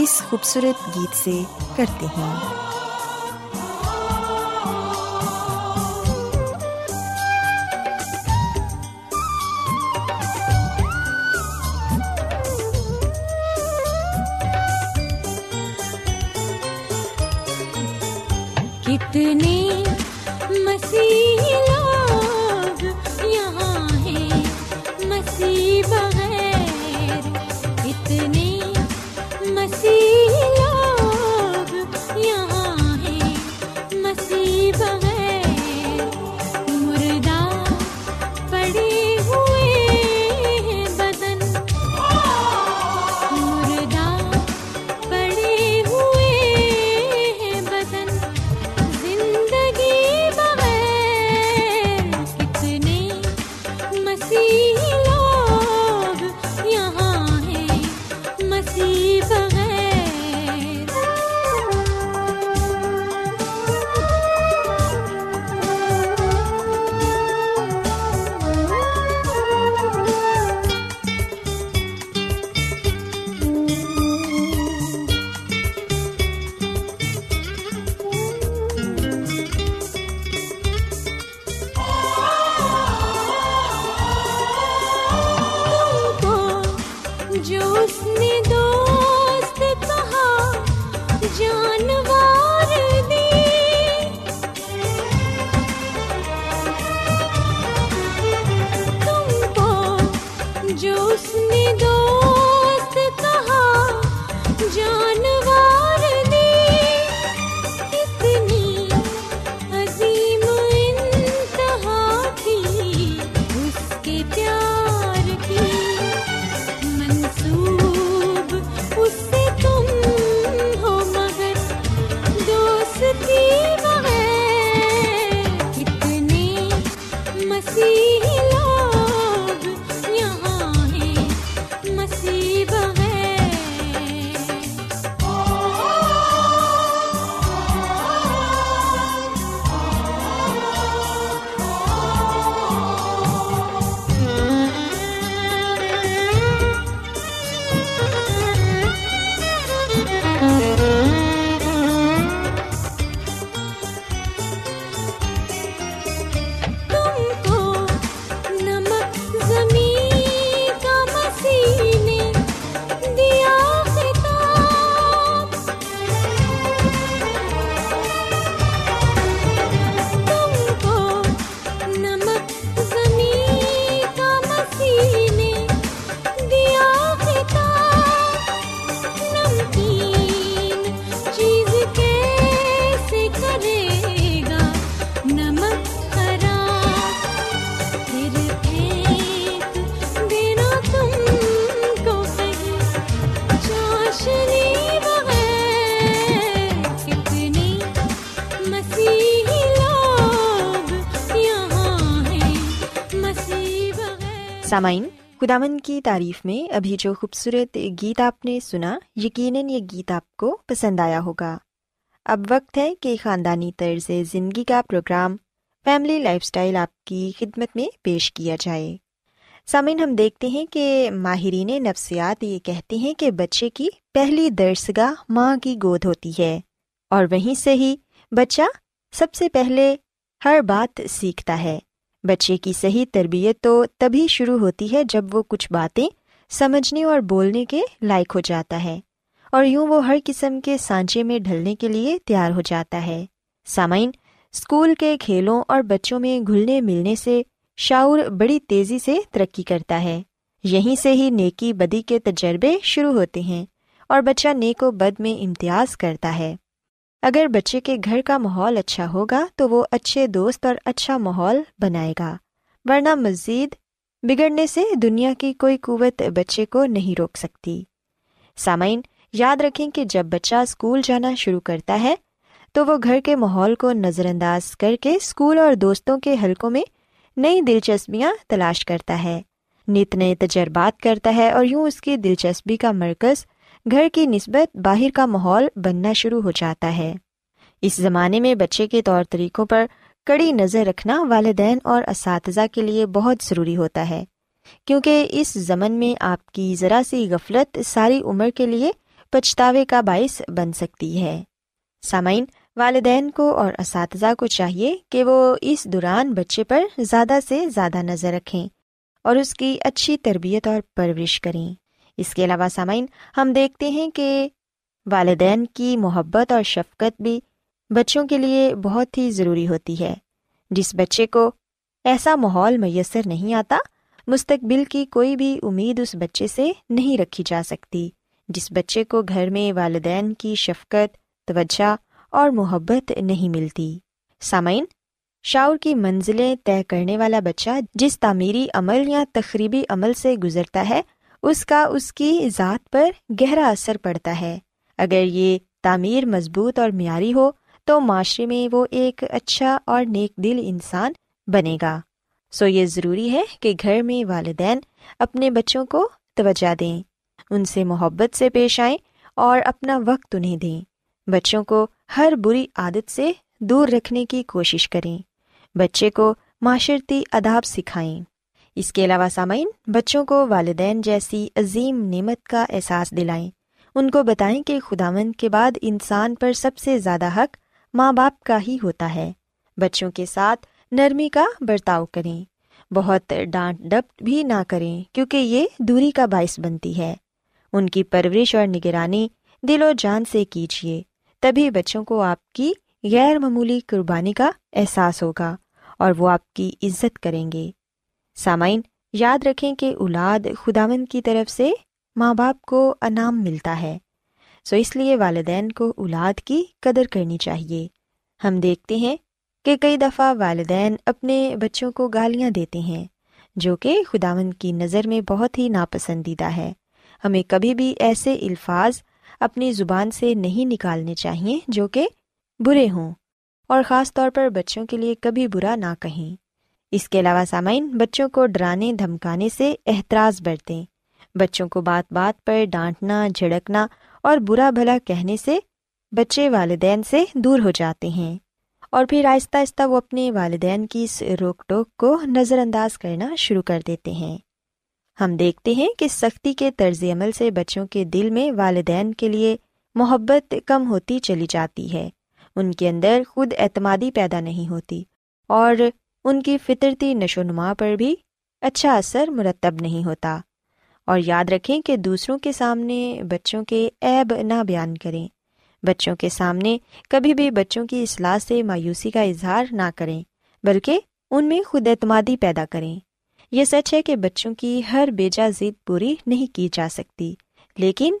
اس خوبصورت گیت سے کرتے ہیں۔ کتنے مسیح لوگ یہاں ہیں مسیح بغیر، کتنے سامعین، خداوند کی تعریف میں ابھی جو خوبصورت گیت آپ نے سنا، یقیناً یہ گیت آپ کو پسند آیا ہوگا۔ اب وقت ہے کہ خاندانی طرز زندگی کا پروگرام فیملی لائف سٹائل آپ کی خدمت میں پیش کیا جائے۔ سامعین، ہم دیکھتے ہیں کہ ماہرین نفسیات یہ کہتے ہیں کہ بچے کی پہلی درسگاہ ماں کی گود ہوتی ہے، اور وہیں سے ہی بچہ سب سے پہلے ہر بات سیکھتا ہے۔ بچے کی صحیح تربیت تو تبھی شروع ہوتی ہے جب وہ کچھ باتیں سمجھنے اور بولنے کے لائق ہو جاتا ہے، اور یوں وہ ہر قسم کے سانچے میں ڈھلنے کے لیے تیار ہو جاتا ہے۔ سامعین، اسکول کے کھیلوں اور بچوں میں گھلنے ملنے سے شعور بڑی تیزی سے ترقی کرتا ہے۔ یہیں سے ہی نیکی بدی کے تجربے شروع ہوتے ہیں اور بچہ نیک و بد میں امتیاز کرتا ہے۔ اگر بچے کے گھر کا ماحول اچھا ہوگا تو وہ اچھے دوست اور اچھا ماحول بنائے گا، ورنہ مزید بگڑنے سے دنیا کی کوئی قوت بچے کو نہیں روک سکتی۔ سامعین، یاد رکھیں کہ جب بچہ اسکول جانا شروع کرتا ہے تو وہ گھر کے ماحول کو نظر انداز کر کے اسکول اور دوستوں کے حلقوں میں نئی دلچسپیاں تلاش کرتا ہے، نت نئے تجربات کرتا ہے، اور یوں اس کی دلچسپی کا مرکز گھر کی نسبت باہر کا ماحول بننا شروع ہو جاتا ہے۔ اس زمانے میں بچے کے طور طریقوں پر کڑی نظر رکھنا والدین اور اساتذہ کے لیے بہت ضروری ہوتا ہے، کیونکہ اس زمن میں آپ کی ذرا سی غفلت ساری عمر کے لیے پچھتاوے کا باعث بن سکتی ہے۔ سامعین، والدین کو اور اساتذہ کو چاہیے کہ وہ اس دوران بچے پر زیادہ سے زیادہ نظر رکھیں اور اس کی اچھی تربیت اور پرورش کریں۔ اس کے علاوہ سامعین، ہم دیکھتے ہیں کہ والدین کی محبت اور شفقت بھی بچوں کے لیے بہت ہی ضروری ہوتی ہے۔ جس بچے کو ایسا ماحول میسر نہیں آتا، مستقبل کی کوئی بھی امید اس بچے سے نہیں رکھی جا سکتی۔ جس بچے کو گھر میں والدین کی شفقت، توجہ اور محبت نہیں ملتی۔ سامعین، شعور کی منزلیں طے کرنے والا بچہ جس تعمیری عمل یا تخریبی عمل سے گزرتا ہے، اس کا اس کی ذات پر گہرا اثر پڑتا ہے۔ اگر یہ تعمیر مضبوط اور معیاری ہو تو معاشرے میں وہ ایک اچھا اور نیک دل انسان بنے گا۔ سو یہ ضروری ہے کہ گھر میں والدین اپنے بچوں کو توجہ دیں، ان سے محبت سے پیش آئیں اور اپنا وقت انہیں دیں۔ بچوں کو ہر بری عادت سے دور رکھنے کی کوشش کریں، بچے کو معاشرتی آداب سکھائیں۔ اس کے علاوہ سامعین، بچوں کو والدین جیسی عظیم نعمت کا احساس دلائیں، ان کو بتائیں کہ خداوند کے بعد انسان پر سب سے زیادہ حق ماں باپ کا ہی ہوتا ہے۔ بچوں کے ساتھ نرمی کا برتاؤ کریں، بہت ڈانٹ ڈپٹ بھی نہ کریں، کیونکہ یہ دوری کا باعث بنتی ہے۔ ان کی پرورش اور نگرانی دل و جان سے کیجیے، تبھی بچوں کو آپ کی غیر معمولی قربانی کا احساس ہوگا اور وہ آپ کی عزت کریں گے۔ سامعین، یاد رکھیں کہ اولاد خداوند کی طرف سے ماں باپ کو انعام ملتا ہے، سو اس لیے والدین کو اولاد کی قدر کرنی چاہیے۔ ہم دیکھتے ہیں کہ کئی دفعہ والدین اپنے بچوں کو گالیاں دیتے ہیں، جو کہ خداوند کی نظر میں بہت ہی ناپسندیدہ ہے۔ ہمیں کبھی بھی ایسے الفاظ اپنی زبان سے نہیں نکالنے چاہیے جو کہ برے ہوں، اور خاص طور پر بچوں کے لیے کبھی برا نہ کہیں۔ اس کے علاوہ سامعین، بچوں کو ڈرانے دھمکانے سے احتراز برتیں۔ بچوں کو بات بات پر ڈانٹنا، جھڑکنا اور برا بھلا کہنے سے بچے والدین سے دور ہو جاتے ہیں، اور پھر آہستہ آہستہ وہ اپنے والدین کی اس روک ٹوک کو نظر انداز کرنا شروع کر دیتے ہیں۔ ہم دیکھتے ہیں کہ سختی کے طرز عمل سے بچوں کے دل میں والدین کے لیے محبت کم ہوتی چلی جاتی ہے، ان کے اندر خود اعتمادی پیدا نہیں ہوتی، اور ان کی فطرتی نشو و نما پر بھی اچھا اثر مرتب نہیں ہوتا۔ اور یاد رکھیں کہ دوسروں کے سامنے بچوں کے عیب نہ بیان کریں، بچوں کے سامنے کبھی بھی بچوں کی اصلاح سے مایوسی کا اظہار نہ کریں، بلکہ ان میں خود اعتمادی پیدا کریں۔ یہ سچ ہے کہ بچوں کی ہر بیجا ضد پوری نہیں کی جا سکتی، لیکن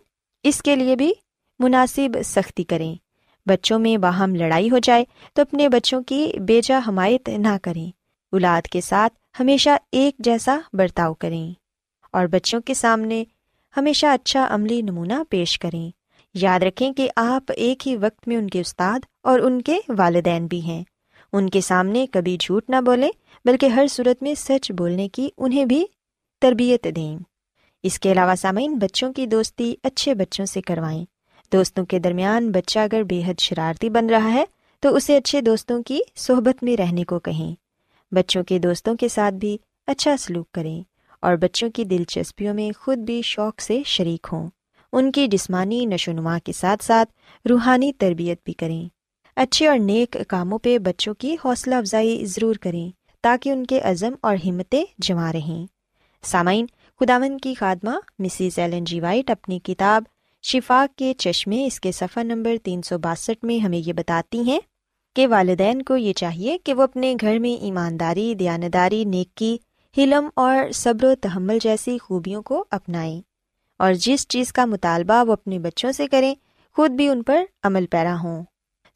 اس کے لیے بھی مناسب سختی کریں۔ بچوں میں باہم لڑائی ہو جائے تو اپنے بچوں کی بیجا حمایت نہ کریں، اولاد کے ساتھ ہمیشہ ایک جیسا برتاؤ کریں، اور بچوں کے سامنے ہمیشہ اچھا عملی نمونہ پیش کریں۔ یاد رکھیں کہ آپ ایک ہی وقت میں ان کے استاد اور ان کے والدین بھی ہیں۔ ان کے سامنے کبھی جھوٹ نہ بولیں، بلکہ ہر صورت میں سچ بولنے کی انہیں بھی تربیت دیں۔ اس کے علاوہ سامعین، بچوں کی دوستی اچھے بچوں سے کروائیں، دوستوں کے درمیان بچہ اگر بے حد شرارتی بن رہا ہے تو اسے اچھے دوستوں کی صحبت میں رہنے کو کہیں۔ بچوں کے دوستوں کے ساتھ بھی اچھا سلوک کریں اور بچوں کی دلچسپیوں میں خود بھی شوق سے شریک ہوں۔ ان کی جسمانی نشو و نما کے ساتھ ساتھ روحانی تربیت بھی کریں۔ اچھے اور نیک کاموں پہ بچوں کی حوصلہ افزائی ضرور کریں تاکہ ان کے عزم اور ہمتیں جمع رہیں۔ سامعین، خداوند کی خادمہ مسز ایلن جی وائٹ اپنی کتاب شفا کے چشمے اس کے صفحہ نمبر 362 میں ہمیں یہ بتاتی ہیں کہ والدین کو یہ چاہیے کہ وہ اپنے گھر میں ایمانداری، دیانتداری، نیکی، حلم اور صبر و تحمل جیسی خوبیوں کو اپنائیں، اور جس چیز کا مطالبہ وہ اپنے بچوں سے کریں خود بھی ان پر عمل پیرا ہوں۔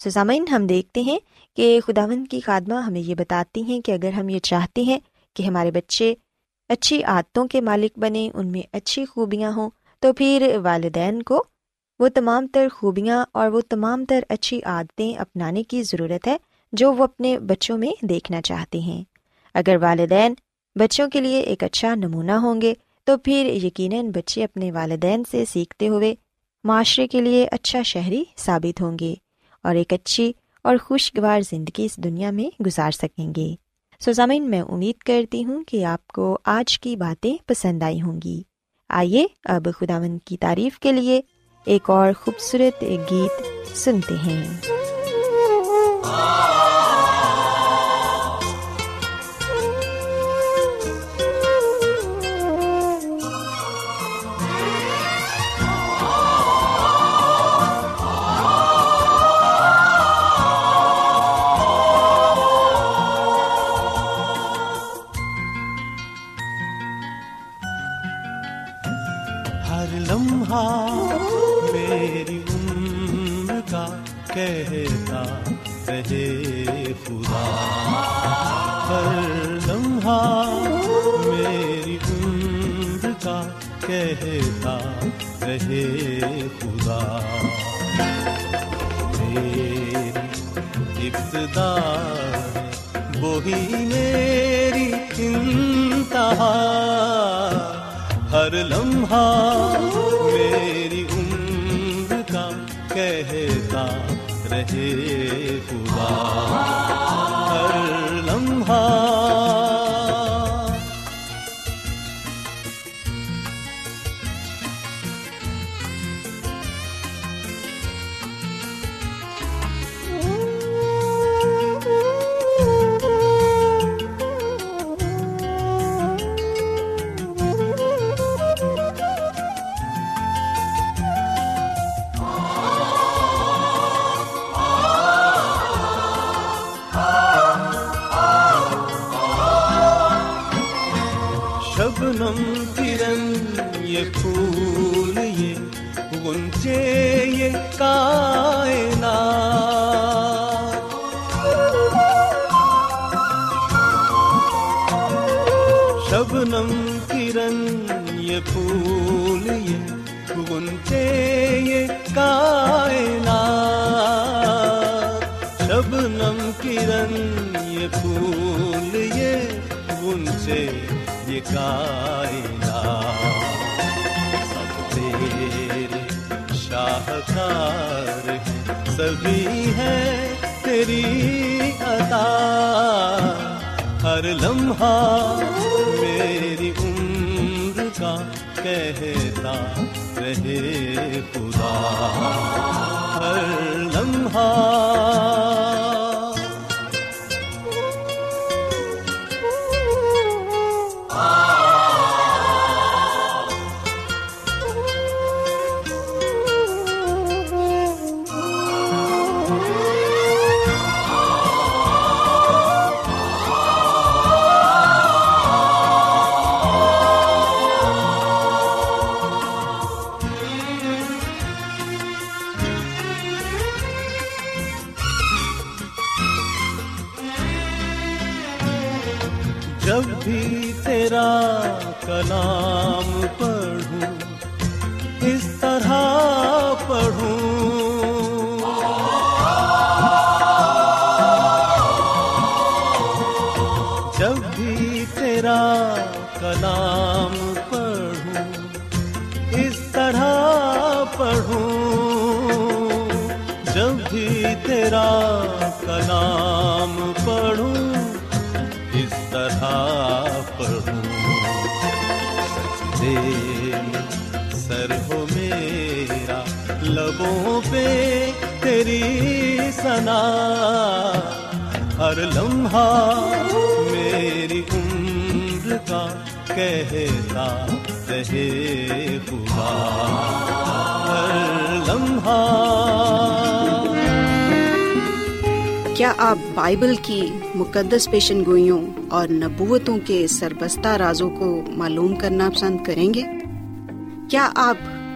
سامعین، ہم دیکھتے ہیں کہ خداوند کی خادمہ ہمیں یہ بتاتی ہیں کہ اگر ہم یہ چاہتے ہیں کہ ہمارے بچے اچھی عادتوں کے مالک بنیں، ان میں اچھی خوبیاں ہوں، تو پھر والدین کو وہ تمام تر خوبیاں اور وہ تمام تر اچھی عادتیں اپنانے کی ضرورت ہے جو وہ اپنے بچوں میں دیکھنا چاہتے ہیں۔ اگر والدین بچوں کے لیے ایک اچھا نمونہ ہوں گے تو پھر یقیناً بچے اپنے والدین سے سیکھتے ہوئے معاشرے کے لیے اچھا شہری ثابت ہوں گے اور ایک اچھی اور خوشگوار زندگی اس دنیا میں گزار سکیں گے۔ سامعین، میں امید کرتی ہوں کہ آپ کو آج کی باتیں پسند آئی ہوں گی۔ آئیے اب خداوند کی تعریف کے لیے ایک اور خوبصورت گیت سنتے ہیں۔ کہتا رہے خدا، ہر لمحہ میری عمر کا کہتا رہے خدا، میری ابتدا وہی میری انتہا، ہر لمحہ میری عمر کا کہتا رہے خدا، ہر لمحہ شبنم کرن یہ پھول یہ گنتے یہ کائنات، شبنم کرن یہ پھول یہ گنتے یہ کائنات، سب تیرے شاہکار ہیں، سبھی ہیں تیری عطا، ہر لمحہ میری عمر کا کہتا رہے خدا، ہر لمحہ کلام پڑھوں اس طرح پڑھوں، جب بھی تیرا کلام پڑھوں اس طرح پڑھوں، تیرا کلام پڑھوں اس طرح پڑھوں، سجدے میں سر ہو میرا، لبوں پہ تیری ثنا، ہر لمحہ میری عمر کا کہتا رہے خدا، ہر لمحہ۔ کیا آپ بائبل کی مقدس پیشن گوئیوں اور نبوتوں کے سربستہ رازوں کو معلوم کرنا پسند کریں گے؟ کیا آپ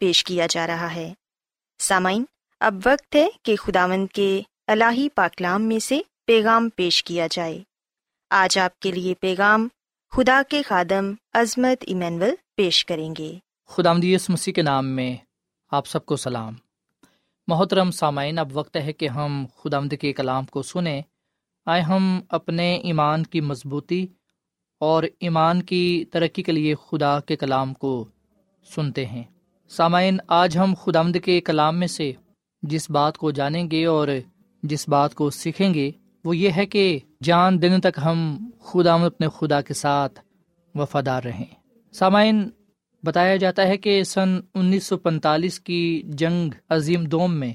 پیش کیا جا رہا ہے۔ سامعین، اب وقت ہے کہ خداوند کے الہی پاکلام میں سے پیغام پیش کیا جائے۔ آج آپ کے لیے پیغام خدا کے خادم عظمت ایمینول پیش کریں گے۔ خداوند یسوع مسیح کے نام میں آپ سب کو سلام۔ محترم سامعین، اب وقت ہے کہ ہم خداوند کے کلام کو سنیں۔ آئے ہم اپنے ایمان کی مضبوطی اور ایمان کی ترقی کے لیے خدا کے کلام کو سنتے ہیں۔ سامعین، آج ہم خداوند کے کلام میں سے جس بات کو جانیں گے اور جس بات کو سیکھیں گے وہ یہ ہے کہ جان دینے تک ہم خداوند اپنے خدا کے ساتھ وفادار رہیں۔ سامعین، بتایا جاتا ہے کہ سن 1945 کی جنگ عظیم دوم میں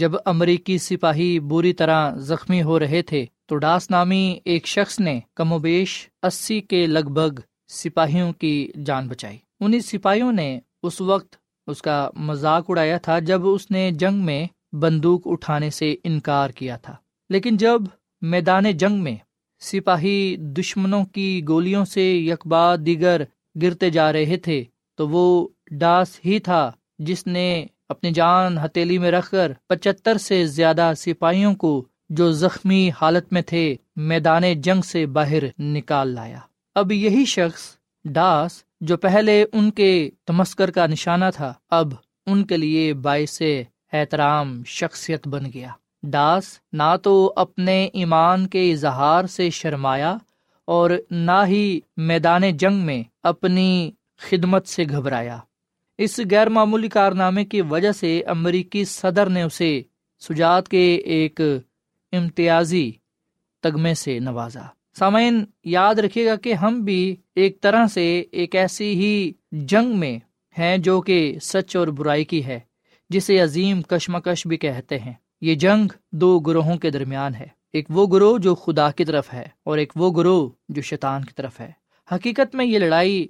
جب امریکی سپاہی بری طرح زخمی ہو رہے تھے تو ڈاس نامی ایک شخص نے کم و بیش 80 کے لگ بھگ سپاہیوں کی جان بچائی۔ انہیں سپاہیوں نے اس وقت اس کا مذاق اڑایا تھا جب اس نے جنگ میں بندوق اٹھانے سے انکار کیا تھا، لیکن جب میدان جنگ میں سپاہی دشمنوں کی گولیوں سے یک بعد دیگر گرتے جا رہے تھے تو وہ ڈاس ہی تھا جس نے اپنی جان ہتھیلی میں رکھ کر 75 سے زیادہ سپاہیوں کو جو زخمی حالت میں تھے میدان جنگ سے باہر نکال لایا۔ اب یہی شخص ڈاس جو پہلے ان کے تمسخر کا نشانہ تھا، اب ان کے لیے باعث احترام شخصیت بن گیا۔ ڈاس نہ تو اپنے ایمان کے اظہار سے شرمایا اور نہ ہی میدان جنگ میں اپنی خدمت سے گھبرایا۔ اس غیر معمولی کارنامے کی وجہ سے امریکی صدر نے اسے شجاعت کے ایک امتیازی تگمے سے نوازا۔ سامعین، یاد رکھیے گا کہ ہم بھی ایک طرح سے ایک ایسی ہی جنگ میں ہیں جو کہ سچ اور برائی کی ہے، جسے عظیم کشمکش بھی کہتے ہیں۔ یہ جنگ دو گروہوں کے درمیان ہے، ایک وہ گروہ جو خدا کی طرف ہے اور ایک وہ گروہ جو شیطان کی طرف ہے۔ حقیقت میں یہ لڑائی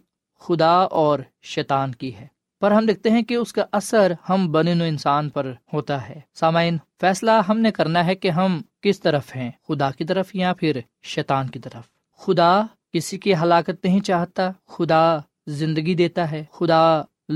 خدا اور شیطان کی ہے، پر ہم دیکھتے ہیں کہ اس کا اثر ہم بنی نوع انسان پر ہوتا ہے۔ سامعین، فیصلہ ہم نے کرنا ہے کہ ہم کس طرف ہیں، خدا کی طرف یا پھر شیطان کی طرف۔ خدا کسی کی ہلاکت نہیں چاہتا، خدا زندگی دیتا ہے، خدا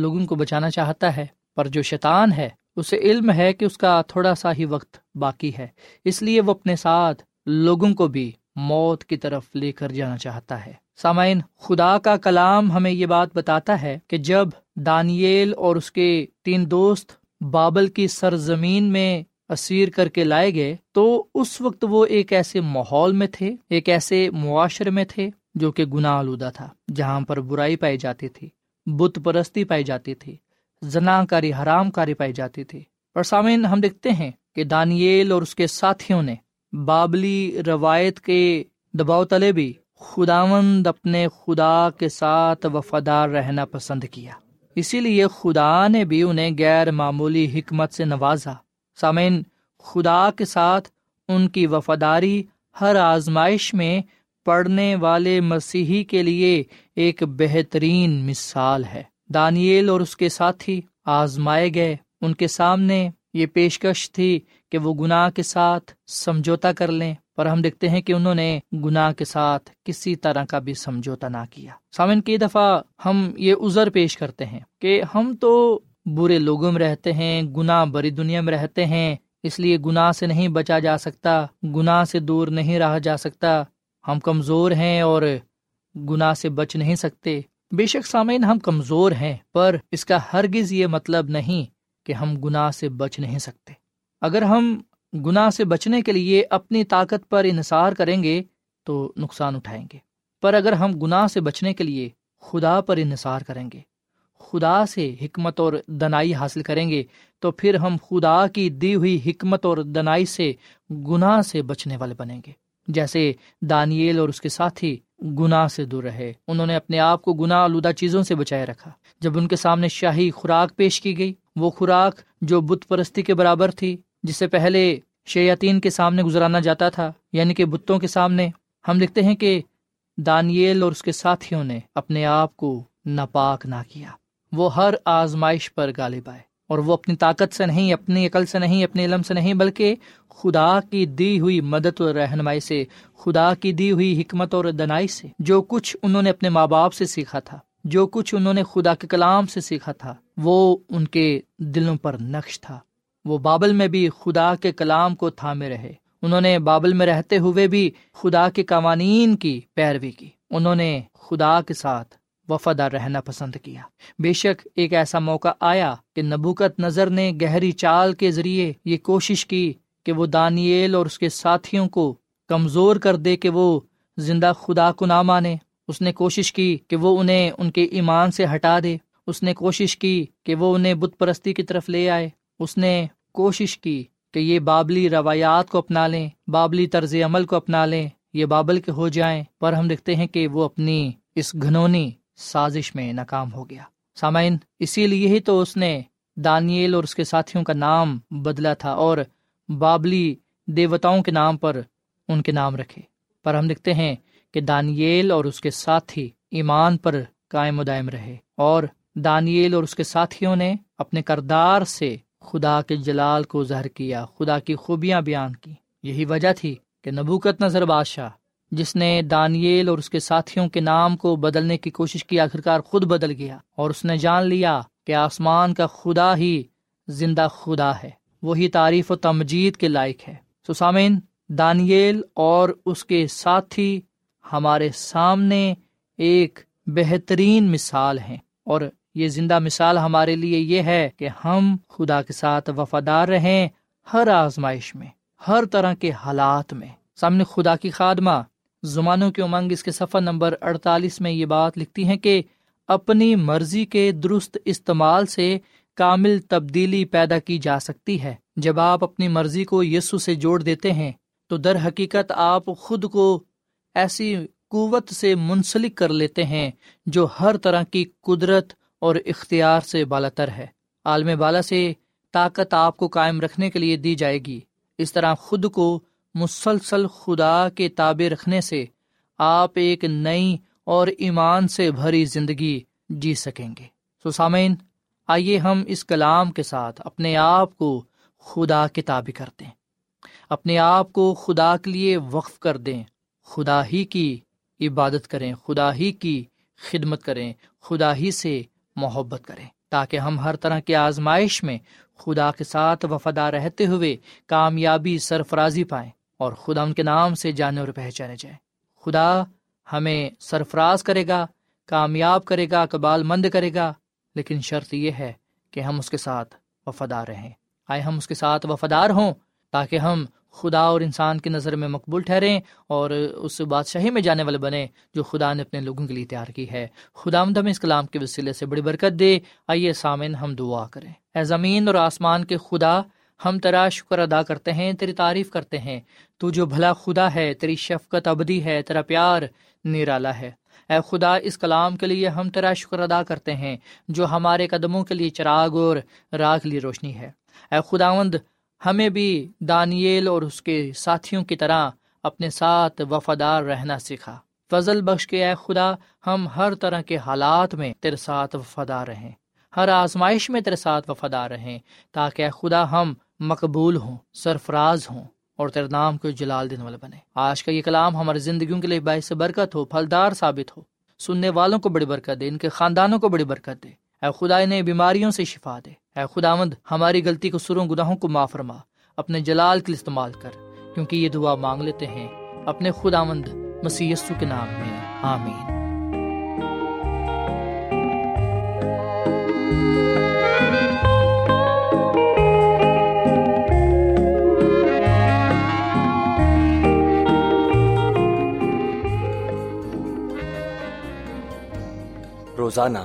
لوگوں کو بچانا چاہتا ہے، پر جو شیطان ہے اسے علم ہے کہ اس کا تھوڑا سا ہی وقت باقی ہے، اس لیے وہ اپنے ساتھ لوگوں کو بھی موت کی طرف لے کر جانا چاہتا ہے۔ سامعین، خدا کا کلام ہمیں یہ بات بتاتا ہے کہ جب دانیل اور اس کے 3 دوست بابل کی سرزمین میں اسیر کر کے لائے گئے تو اس وقت وہ ایک ایسے ماحول میں تھے، ایک ایسے معاشرے میں تھے جو کہ گناہ آلودہ تھا، جہاں پر برائی پائی جاتی تھی، بت پرستی پائی جاتی تھی، زناکاری حرام کاری پائی جاتی تھی۔ اور سامعین، ہم دیکھتے ہیں کہ دانیل اور اس کے ساتھیوں نے بابلی روایت کے دباؤ تلے بھی خداوند اپنے خدا کے ساتھ وفادار رہنا پسند کیا، اسی لیے خدا نے بھی انہیں غیر معمولی حکمت سے نوازا۔ سامعین، خدا کے ساتھ ان کی وفاداری ہر آزمائش میں پڑھنے والے مسیحی کے لیے ایک بہترین مثال ہے۔ دانیل اور اس کے ساتھی آزمائے گئے، ان کے سامنے یہ پیشکش تھی کہ وہ گناہ کے ساتھ سمجھوتا کر لیں، پر ہم دیکھتے ہیں کہ انہوں نے گناہ کے ساتھ کسی طرح کا بھی سمجھوتا نہ کیا۔ سامعین، کئی دفعہ ہم یہ عذر پیش کرتے ہیں کہ ہم تو برے لوگوں میں رہتے ہیں، گناہ بری دنیا میں رہتے ہیں، اس لیے گناہ سے نہیں بچا جا سکتا، گناہ سے دور نہیں رہا جا سکتا، ہم کمزور ہیں اور گناہ سے بچ نہیں سکتے۔ بے شک سامعین، ہم کمزور ہیں، پر اس کا ہرگز یہ مطلب نہیں کہ ہم گناہ سے بچ نہیں سکتے۔ اگر ہم گناہ سے بچنے کے لیے اپنی طاقت پر انحصار کریں گے تو نقصان اٹھائیں گے، پر اگر ہم گناہ سے بچنے کے لیے خدا پر انحصار کریں گے، خدا سے حکمت اور دانائی حاصل کریں گے، تو پھر ہم خدا کی دی ہوئی حکمت اور دانائی سے گناہ سے بچنے والے بنیں گے۔ جیسے دانیل اور اس کے ساتھی گناہ سے دور رہے، انہوں نے اپنے آپ کو گناہ آلودہ چیزوں سے بچائے رکھا۔ جب ان کے سامنے شاہی خوراک پیش کی گئی، وہ خوراک جو بت پرستی کے برابر تھی، جسے پہلے شیاطین کے سامنے گزرانا جاتا تھا، یعنی کہ بتوں کے سامنے، ہم دیکھتے ہیں کہ دانیل اور اس کے ساتھیوں نے اپنے آپ کو ناپاک نہ کیا۔ وہ ہر آزمائش پر غالب آئے، اور وہ اپنی طاقت سے نہیں، اپنی عقل سے نہیں، اپنے علم سے نہیں، بلکہ خدا کی دی ہوئی مدد اور رہنمائی سے، خدا کی دی ہوئی حکمت اور دانائی سے، جو کچھ انہوں نے اپنے ماں باپ سے سیکھا تھا، جو کچھ انہوں نے خدا کے کلام سے سیکھا تھا، وہ ان کے دلوں پر نقش تھا۔ وہ بابل میں بھی خدا کے کلام کو تھامے رہے، انہوں نے بابل میں رہتے ہوئے بھی خدا کے قوانین کی پیروی کی، انہوں نے خدا کے ساتھ وفادار رہنا پسند کیا۔ بے شک ایک ایسا موقع آیا کہ نبوکدنضر نے گہری چال کے ذریعے یہ کوشش کی کہ وہ دانیل اور اس کے ساتھیوں کو کمزور کر دے کہ وہ زندہ خدا کو نہ مانے۔ اس نے کوشش کی کہ وہ انہیں ان کے ایمان سے ہٹا دے، اس نے کوشش کی کہ وہ انہیں بت پرستی کی طرف لے آئے، اس نے کوشش کی کہ یہ بابلی روایات کو اپنا لیں، بابلی طرز عمل کو اپنا لیں، یہ بابل کے ہو جائیں، پر ہم دیکھتے ہیں کہ وہ اپنی اس گھنونی سازش میں ناکام ہو گیا۔ سامعین، اسی لیے ہی تو اس نے دانیل اور اس کے ساتھیوں کا نام بدلا تھا اور بابلی دیوتاؤں کے نام پر ان کے نام رکھے، پر ہم دیکھتے ہیں کہ دانیل اور اس کے ساتھی ایمان پر قائم و دائم رہے، اور دانیل اور اس کے ساتھیوں نے اپنے کردار سے خدا کے جلال کو ظاہر کیا، خدا کی خوبیاں بیان کی۔ یہی وجہ تھی کہ نبوکدنضر بادشاہ، جس نے دانیل اور اس کے ساتھیوں کے نام کو بدلنے کی کوشش کی، آخرکار خود بدل گیا، اور اس نے جان لیا کہ آسمان کا خدا ہی زندہ خدا ہے، وہی تعریف و تمجید کے لائق ہے۔ سو سامعین، دانیل اور اس کے ساتھی ہمارے سامنے ایک بہترین مثال ہیں، اور یہ زندہ مثال ہمارے لیے یہ ہے کہ ہم خدا کے ساتھ وفادار رہیں، ہر آزمائش میں، ہر طرح کے حالات میں۔ سامنے خدا کی خادمہ زمانوں کی امنگ اس کے صفحہ نمبر 48 میں یہ بات لکھتی ہیں کہ اپنی مرضی کے درست استعمال سے کامل تبدیلی پیدا کی جا سکتی ہے۔ جب آپ اپنی مرضی کو یسوع سے جوڑ دیتے ہیں تو در حقیقت آپ خود کو ایسی قوت سے منسلک کر لیتے ہیں جو ہر طرح کی قدرت اور اختیار سے بالاتر ہے۔ عالم بالا سے طاقت آپ کو قائم رکھنے کے لیے دی جائے گی۔ اس طرح خود کو مسلسل خدا کے تابع رکھنے سے آپ ایک نئی اور ایمان سے بھری زندگی جی سکیں گے۔ سو سامعین، آئیے ہم اس کلام کے ساتھ اپنے آپ کو خدا کے تابع کر دیں، اپنے آپ کو خدا کے لیے وقف کر دیں، خدا ہی کی عبادت کریں، خدا ہی کی خدمت کریں، خدا ہی سے محبت کریں، تاکہ ہم ہر طرح کی آزمائش میں خدا کے ساتھ وفادار رہتے ہوئے کامیابی سرفرازی پائیں اور خدا ان کے نام سے جانے اور پہچانے جائیں۔ خدا ہمیں سرفراز کرے گا، کامیاب کرے گا، اقبال مند کرے گا، لیکن شرط یہ ہے کہ ہم اس کے ساتھ وفادار رہیں۔ آئے ہم اس کے ساتھ وفادار ہوں تاکہ ہم خدا اور انسان کی نظر میں مقبول ٹھہریں اور اس بادشاہی میں جانے والے بنیں جو خدا نے اپنے لوگوں کے لیے تیار کی ہے۔ خداوند ہمیں اس کلام کے وسیلے سے بڑی برکت دے۔ آئیے سامعین ہم دعا کریں۔ اے زمین اور آسمان کے خدا، ہم تیرا شکر ادا کرتے ہیں، تیری تعریف کرتے ہیں، تو جو بھلا خدا ہے، تیری شفقت ابدی ہے، تیرا پیار نرالا ہے۔ اے خدا، اس کلام کے لیے ہم تیرا شکر ادا کرتے ہیں جو ہمارے قدموں کے لیے چراغ اور راہ کے لیے روشنی ہے۔ اے خداوند، ہمیں بھی دانیل اور اس کے ساتھیوں کی طرح اپنے ساتھ وفادار رہنا سکھا۔ فضل بخش کے اے خدا، ہم ہر طرح کے حالات میں تیرے ساتھ وفادار رہیں، ہر آزمائش میں تیرے ساتھ وفادار رہیں، تاکہ اے خدا ہم مقبول ہوں، سرفراز ہوں اور تیرے نام کو جلال دینے والے بنے۔ آج کا یہ کلام ہماری زندگیوں کے لیے باعث برکت ہو، پھلدار ثابت ہو، سننے والوں کو بڑی برکت دے، ان کے خاندانوں کو بڑی برکت دے۔ اے خدا، انہیں بیماریوں سے شفا دے۔ اے خداوند، ہماری غلطی کو سروں گناہوں کو معاف فرما، اپنے جلال کے لیے استعمال کر، کیونکہ یہ دعا مانگ لیتے ہیں اپنے خداوند مسیح یسوع کے نام میں، آمین۔ روزانہ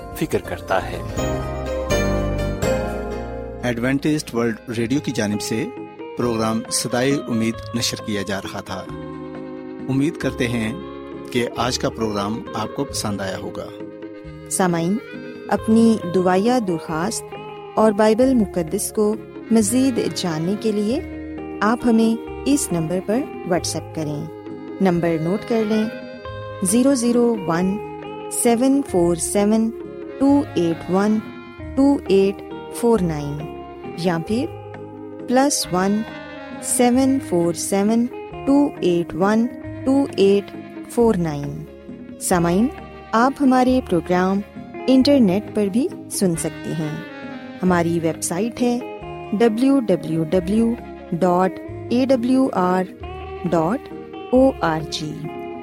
فکر کرتا ہے۔ ایڈوینٹسٹ ورلڈ ریڈیو کی جانب سے پروگرام صدائے امید نشر کیا جا رہا تھا۔ امید کرتے ہیں کہ آج کا پروگرام آپ کو پسند آیا ہوگا۔ سامعین، اپنی دعائیا درخواست اور بائبل مقدس کو مزید جاننے کے لیے آپ ہمیں اس نمبر پر واٹس ایپ کریں۔ نمبر نوٹ کر لیں، 0017472812849 یا پھر +17472812849۔ سامعین، آپ ہمارے پروگرام انٹرنیٹ پر بھی سن سکتے ہیں۔ ہماری ویب سائٹ ہے www.awr.org۔